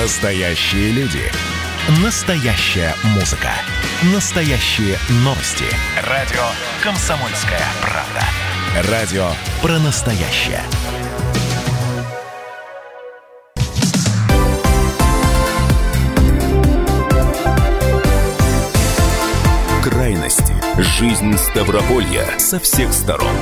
Настоящие люди. Настоящая музыка. Настоящие новости. Радио «Комсомольская правда». Радио про настоящее. Крайности. Жизнь Ставрополья со всех сторон.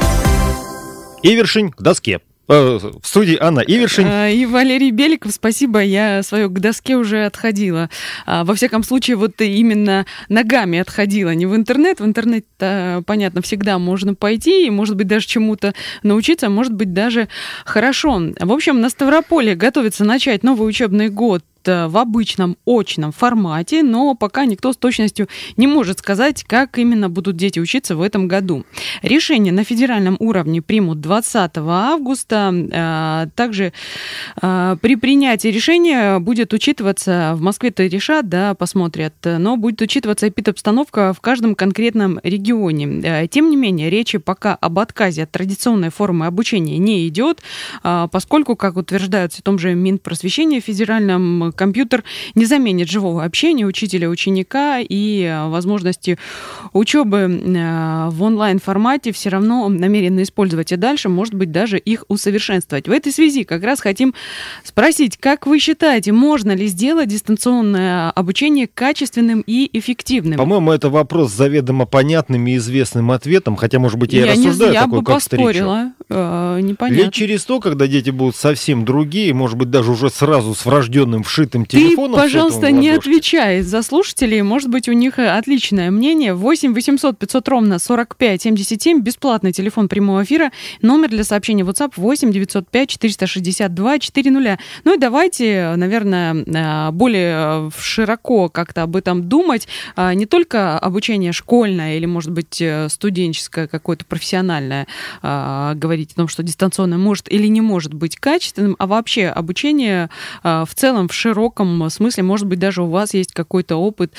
Ивершинь к доске. В студии Анна Ивершинь. И Валерий Беликов, спасибо, я свою к доске уже отходила. Во всяком случае, вот именно ногами отходила, не в интернет. В интернет, понятно, всегда можно пойти, и, может быть, даже чему-то научиться, может быть, даже хорошо. В общем, на Ставрополье готовится начать новый учебный год в обычном очном формате, но пока никто с точностью не может сказать, как именно будут дети учиться в этом году. Решение на федеральном уровне примут 20 августа. Также при принятии решения будет учитываться, в Москве-то решат, да, посмотрят, но будет учитываться эпидобстановка в каждом конкретном регионе. Тем не менее, речи пока об отказе от традиционной формы обучения не идет, поскольку, как утверждают в том же Минпросвещении федеральном, компьютер не заменит живого общения учителя, ученика, и возможности учебы в онлайн-формате все равно намерены использовать и дальше, может быть, даже их усовершенствовать. В этой связи как раз хотим спросить, как вы считаете, можно ли сделать дистанционное обучение качественным и эффективным? По-моему, это вопрос с заведомо понятным и известным ответом, хотя, может быть, я рассуждаю такой, как встречу. Я бы поспорила, непонятно. Лет через 100, когда дети будут совсем другие, может быть, даже уже сразу с врожденным вшитым телефоном. Ты, пожалуйста, не отвечай за слушателей. Может быть, у них отличное мнение. 8 800 500 ровно 45 77. Бесплатный телефон прямого эфира. Номер для сообщения WhatsApp 8 905 462 400. Ну и давайте, наверное, более широко как-то об этом думать. Не только обучение школьное или, может быть, студенческое, какое-то профессиональное, говорить о том, что дистанционное может или не может быть качественным, а вообще обучение в целом, в широком смысле. Может быть, даже у вас есть какой-то опыт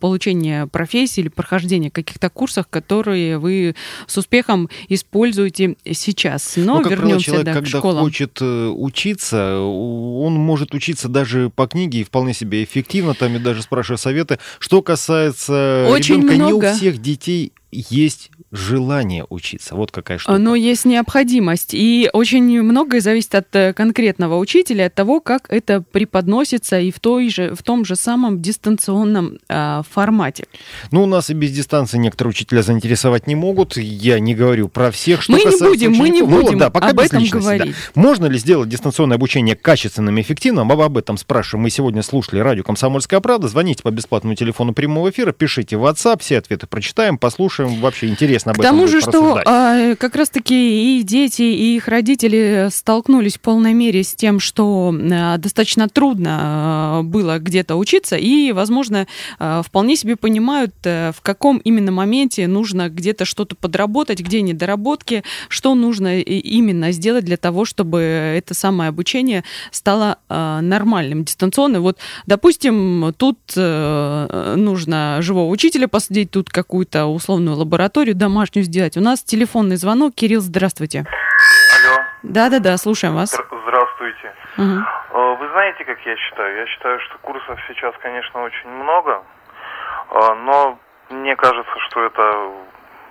получения профессии или прохождения каких-то курсов, которые вы с успехом используете сейчас. Но как вернемся, человек, к школам. Когда хочет учиться, он может учиться даже по книге и вполне себе эффективно, там и даже спрашивая советы. Что касается ребенка, не у всех детей есть желание учиться. Вот какая штука. Но есть необходимость. И очень многое зависит от конкретного учителя, от того, как это преподносится и в том же самом дистанционном формате. Ну, у нас и без дистанции некоторые учителя заинтересовать не могут. Я не говорю про всех. Что касается учеников. Мы не будем да, пока об этом говорить. Да. Можно ли сделать дистанционное обучение качественным и эффективным? Об этом спрашиваем. Мы сегодня слушали радио «Комсомольская правда». Звоните по бесплатному телефону прямого эфира, пишите в WhatsApp, все ответы прочитаем, послушаем. Вообще интересно об этом рассуждать. К тому же, что как раз-таки и дети, и их родители столкнулись в полной мере с тем, что достаточно трудно было где-то учиться, и, возможно, вполне себе понимают, в каком именно моменте нужно где-то что-то подработать, где недоработки, что нужно именно сделать для того, чтобы это самое обучение стало нормальным, дистанционным. Вот, допустим, тут нужно живого учителя посадить, тут какую-то условную лабораторию домашнюю сделать. У нас телефонный звонок. Кирилл, здравствуйте. Алло. Да, слушаем вас. Здравствуйте. Угу. Вы знаете, как я считаю? Я считаю, что курсов сейчас, конечно, очень много, но мне кажется, что это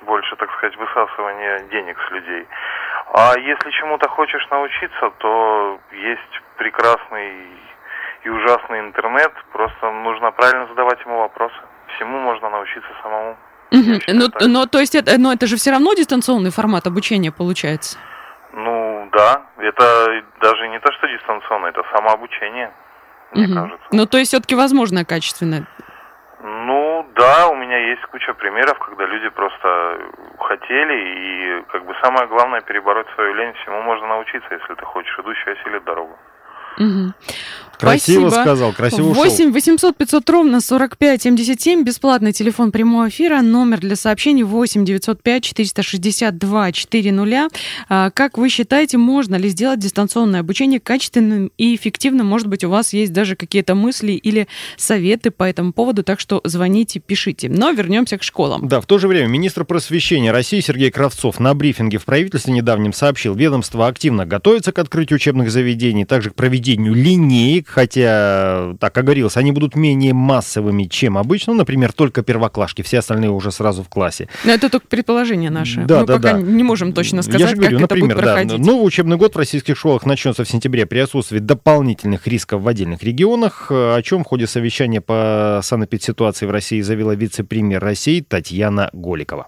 больше, так сказать, высасывание денег с людей. А если чему-то хочешь научиться, то есть прекрасный и ужасный интернет, просто нужно правильно задавать ему вопросы. Всему можно научиться самому. Но это же все равно дистанционный формат обучения получается? Ну, да. Это даже не то, что дистанционное, это самообучение, мне кажется. Ну, то есть все-таки возможно качественно? Ну, да, у меня есть куча примеров, когда люди просто хотели, и как бы самое главное перебороть свою лень. Всему можно научиться, если ты хочешь. Идущий осилит дорогу. Угу. Красиво спасибо. Сказал, красиво ушел. 8 800 500 ровно 45 77, бесплатный телефон прямого эфира, номер для сообщений 8 905 462 400. Как вы считаете, можно ли сделать дистанционное обучение качественным и эффективным? Может быть, у вас есть даже какие-то мысли или советы по этому поводу, так что звоните, пишите. Но вернемся к школам. Да, в то же время министр просвещения России Сергей Кравцов на брифинге в правительстве недавнем сообщил, ведомство активно готовится к открытию учебных заведений, также к проведению линеек практик, хотя, так оговорилось, они будут менее массовыми, чем обычно. Ну, например, только первоклашки, все остальные уже сразу в классе. Но это только предположение наше. Да, мы пока не можем точно сказать, я же говорю, как например, это будет проходить. Да, новый учебный год в российских школах начнется в сентябре при отсутствии дополнительных рисков в отдельных регионах, о чем в ходе совещания по санэпидситуации в России заявила вице-премьер России Татьяна Голикова.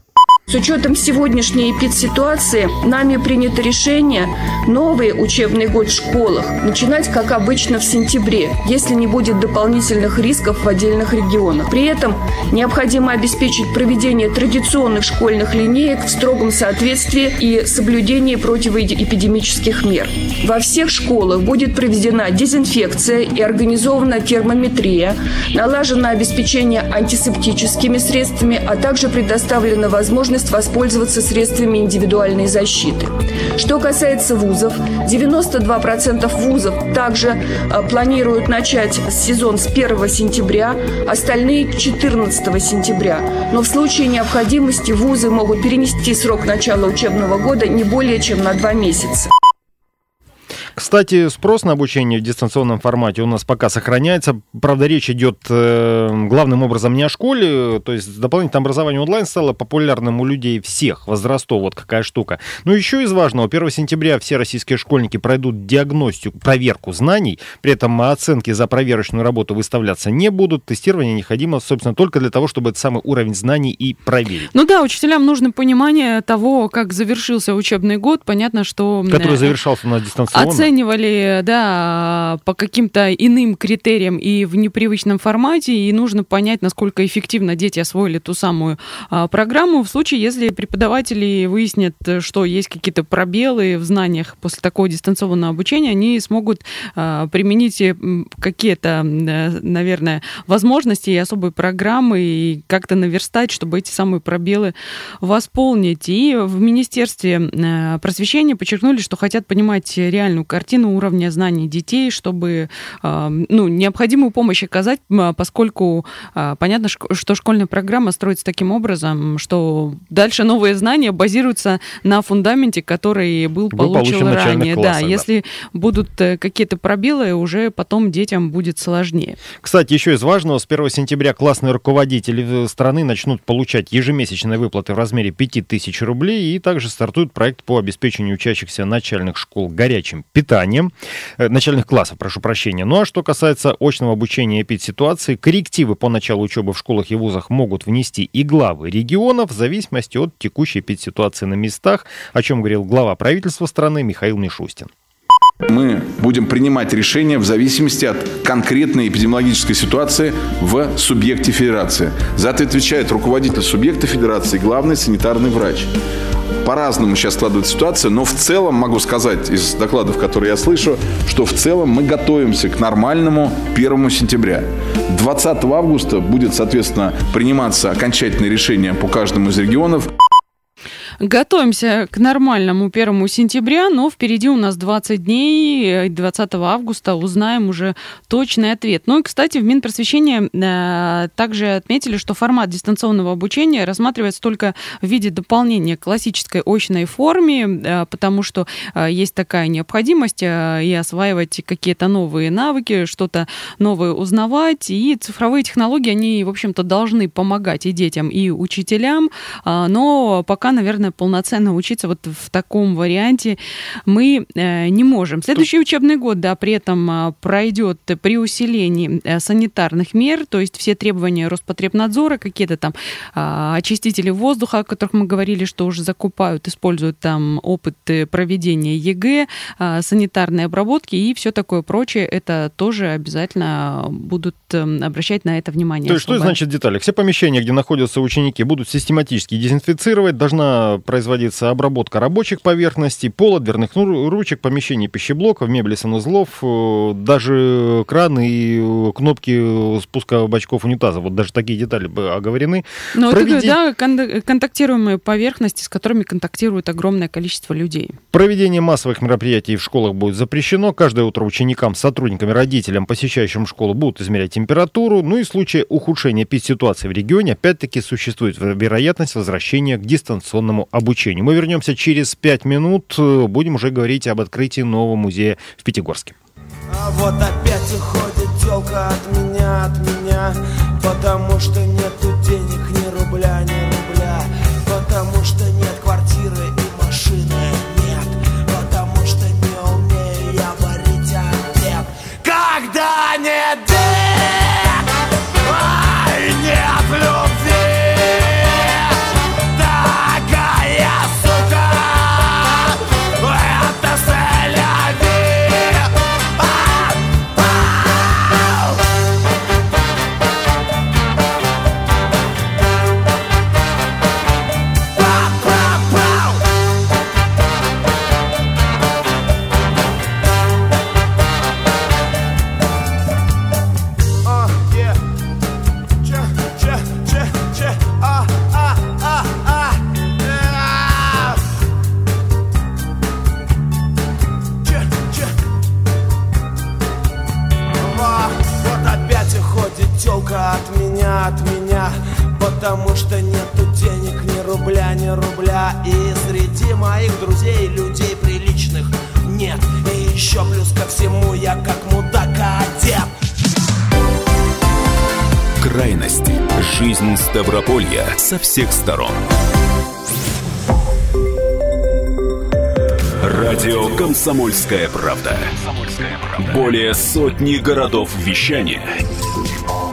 С учетом сегодняшней эпидситуации нами принято решение новый учебный год в школах начинать, как обычно, в сентябре, если не будет дополнительных рисков в отдельных регионах. При этом необходимо обеспечить проведение традиционных школьных линеек в строгом соответствии и соблюдении противоэпидемических мер. Во всех школах будет проведена дезинфекция и организована термометрия, налажено обеспечение антисептическими средствами, а также предоставлена возможность воспользоваться средствами индивидуальной защиты. Что касается вузов, 92% вузов также планируют начать сезон с 1 сентября, остальные 14 сентября. Но в случае необходимости вузы могут перенести срок начала учебного года не более чем на 2 месяца. Кстати, спрос на обучение в дистанционном формате у нас пока сохраняется. Правда, речь идет главным образом не о школе. То есть дополнительное образование онлайн стало популярным у людей всех возрастов. Вот какая штука. Но еще из важного. 1 сентября все российские школьники пройдут диагностику, проверку знаний. При этом оценки за проверочную работу выставляться не будут. Тестирование необходимо, собственно, только для того, чтобы этот самый уровень знаний и проверить. Ну да, учителям нужно понимание того, как завершился учебный год. Понятно, что... Который завершался на дистанционном. Оценивали, да, по каким-то иным критериям и в непривычном формате, и нужно понять, насколько эффективно дети освоили ту самую программу. В случае, если преподаватели выяснят, что есть какие-то пробелы в знаниях после такого дистанционного обучения, они смогут применить какие-то, наверное, возможности и особые программы, и как-то наверстать, чтобы эти самые пробелы восполнить. И в Министерстве просвещения подчеркнули, что хотят понимать реальную картину, уровня знаний детей, чтобы необходимую помощь оказать, поскольку понятно, что школьная программа строится таким образом, что дальше новые знания базируются на фундаменте, который был получен ранее. Классах, да, если будут какие-то пробелы, уже потом детям будет сложнее. Кстати, еще из важного, с 1 сентября классные руководители страны начнут получать ежемесячные выплаты в размере 5000 рублей, и также стартует проект по обеспечению учащихся начальных школ горячим питанием, начальных классов, прошу прощения. Ну а что касается очного обучения эпидситуации, коррективы по началу учебы в школах и вузах могут внести и главы регионов в зависимости от текущей эпидситуации на местах, о чем говорил глава правительства страны Михаил Мишустин. Мы будем принимать решения в зависимости от конкретной эпидемиологической ситуации в субъекте федерации. За это отвечает руководитель субъекта федерации, главный санитарный врач. По-разному сейчас складывается ситуация, но в целом могу сказать из докладов, которые я слышу, что в целом мы готовимся к нормальному 1 сентября. 20 августа будет, соответственно, приниматься окончательное решение по каждому из регионов. Готовимся к нормальному 1 сентября, но впереди у нас 20 дней, 20 августа узнаем уже точный ответ. Ну и, кстати, в Минпросвещении также отметили, что формат дистанционного обучения рассматривается только в виде дополнения к классической очной форме, потому что есть такая необходимость и осваивать какие-то новые навыки, что-то новое узнавать, и цифровые технологии, они, в общем-то, должны помогать и детям, и учителям, но пока, наверное, полноценно учиться вот в таком варианте мы не можем. Следующий учебный год, да, при этом пройдет при усилении санитарных мер, то есть все требования Роспотребнадзора, какие-то там очистители воздуха, о которых мы говорили, что уже закупают, используют там опыт проведения ЕГЭ, санитарные обработки и все такое прочее, это тоже обязательно будут обращать на это внимание. То есть что значит в деталях? Все помещения, где находятся ученики, будут систематически дезинфицировать, должна производится обработка рабочих поверхностей, пола, дверных ручек, помещений пищеблоков, мебели санузлов, даже краны и кнопки спуска бачков унитаза. Вот даже такие детали оговорены. Но контактируемые поверхности, с которыми контактирует огромное количество людей. Проведение массовых мероприятий в школах будет запрещено. Каждое утро ученикам, сотрудникам, родителям, посещающим школу, будут измерять температуру. Ну и в случае ухудшения эпидситуации в регионе, опять-таки, существует вероятность возвращения к дистанционному профессиональному обучению. Мы вернемся через 5 минут, будем уже говорить об открытии нового музея в Пятигорске. А вот опять уходит тёлка от меня, потому что нету денег, ни рубля, потому что нет квартиры и машины нет, потому что не умею я варить омлет. Когда нет денег, ай, нет любви, такая сука, это селяви. От меня, потому что нету денег, ни рубля, и среди моих друзей людей приличных нет, и еще плюс ко всему я как мудак одет. Крайности. Жизнь Ставрополья со всех сторон. Радио «Комсомольская правда». Более сотни городов вещания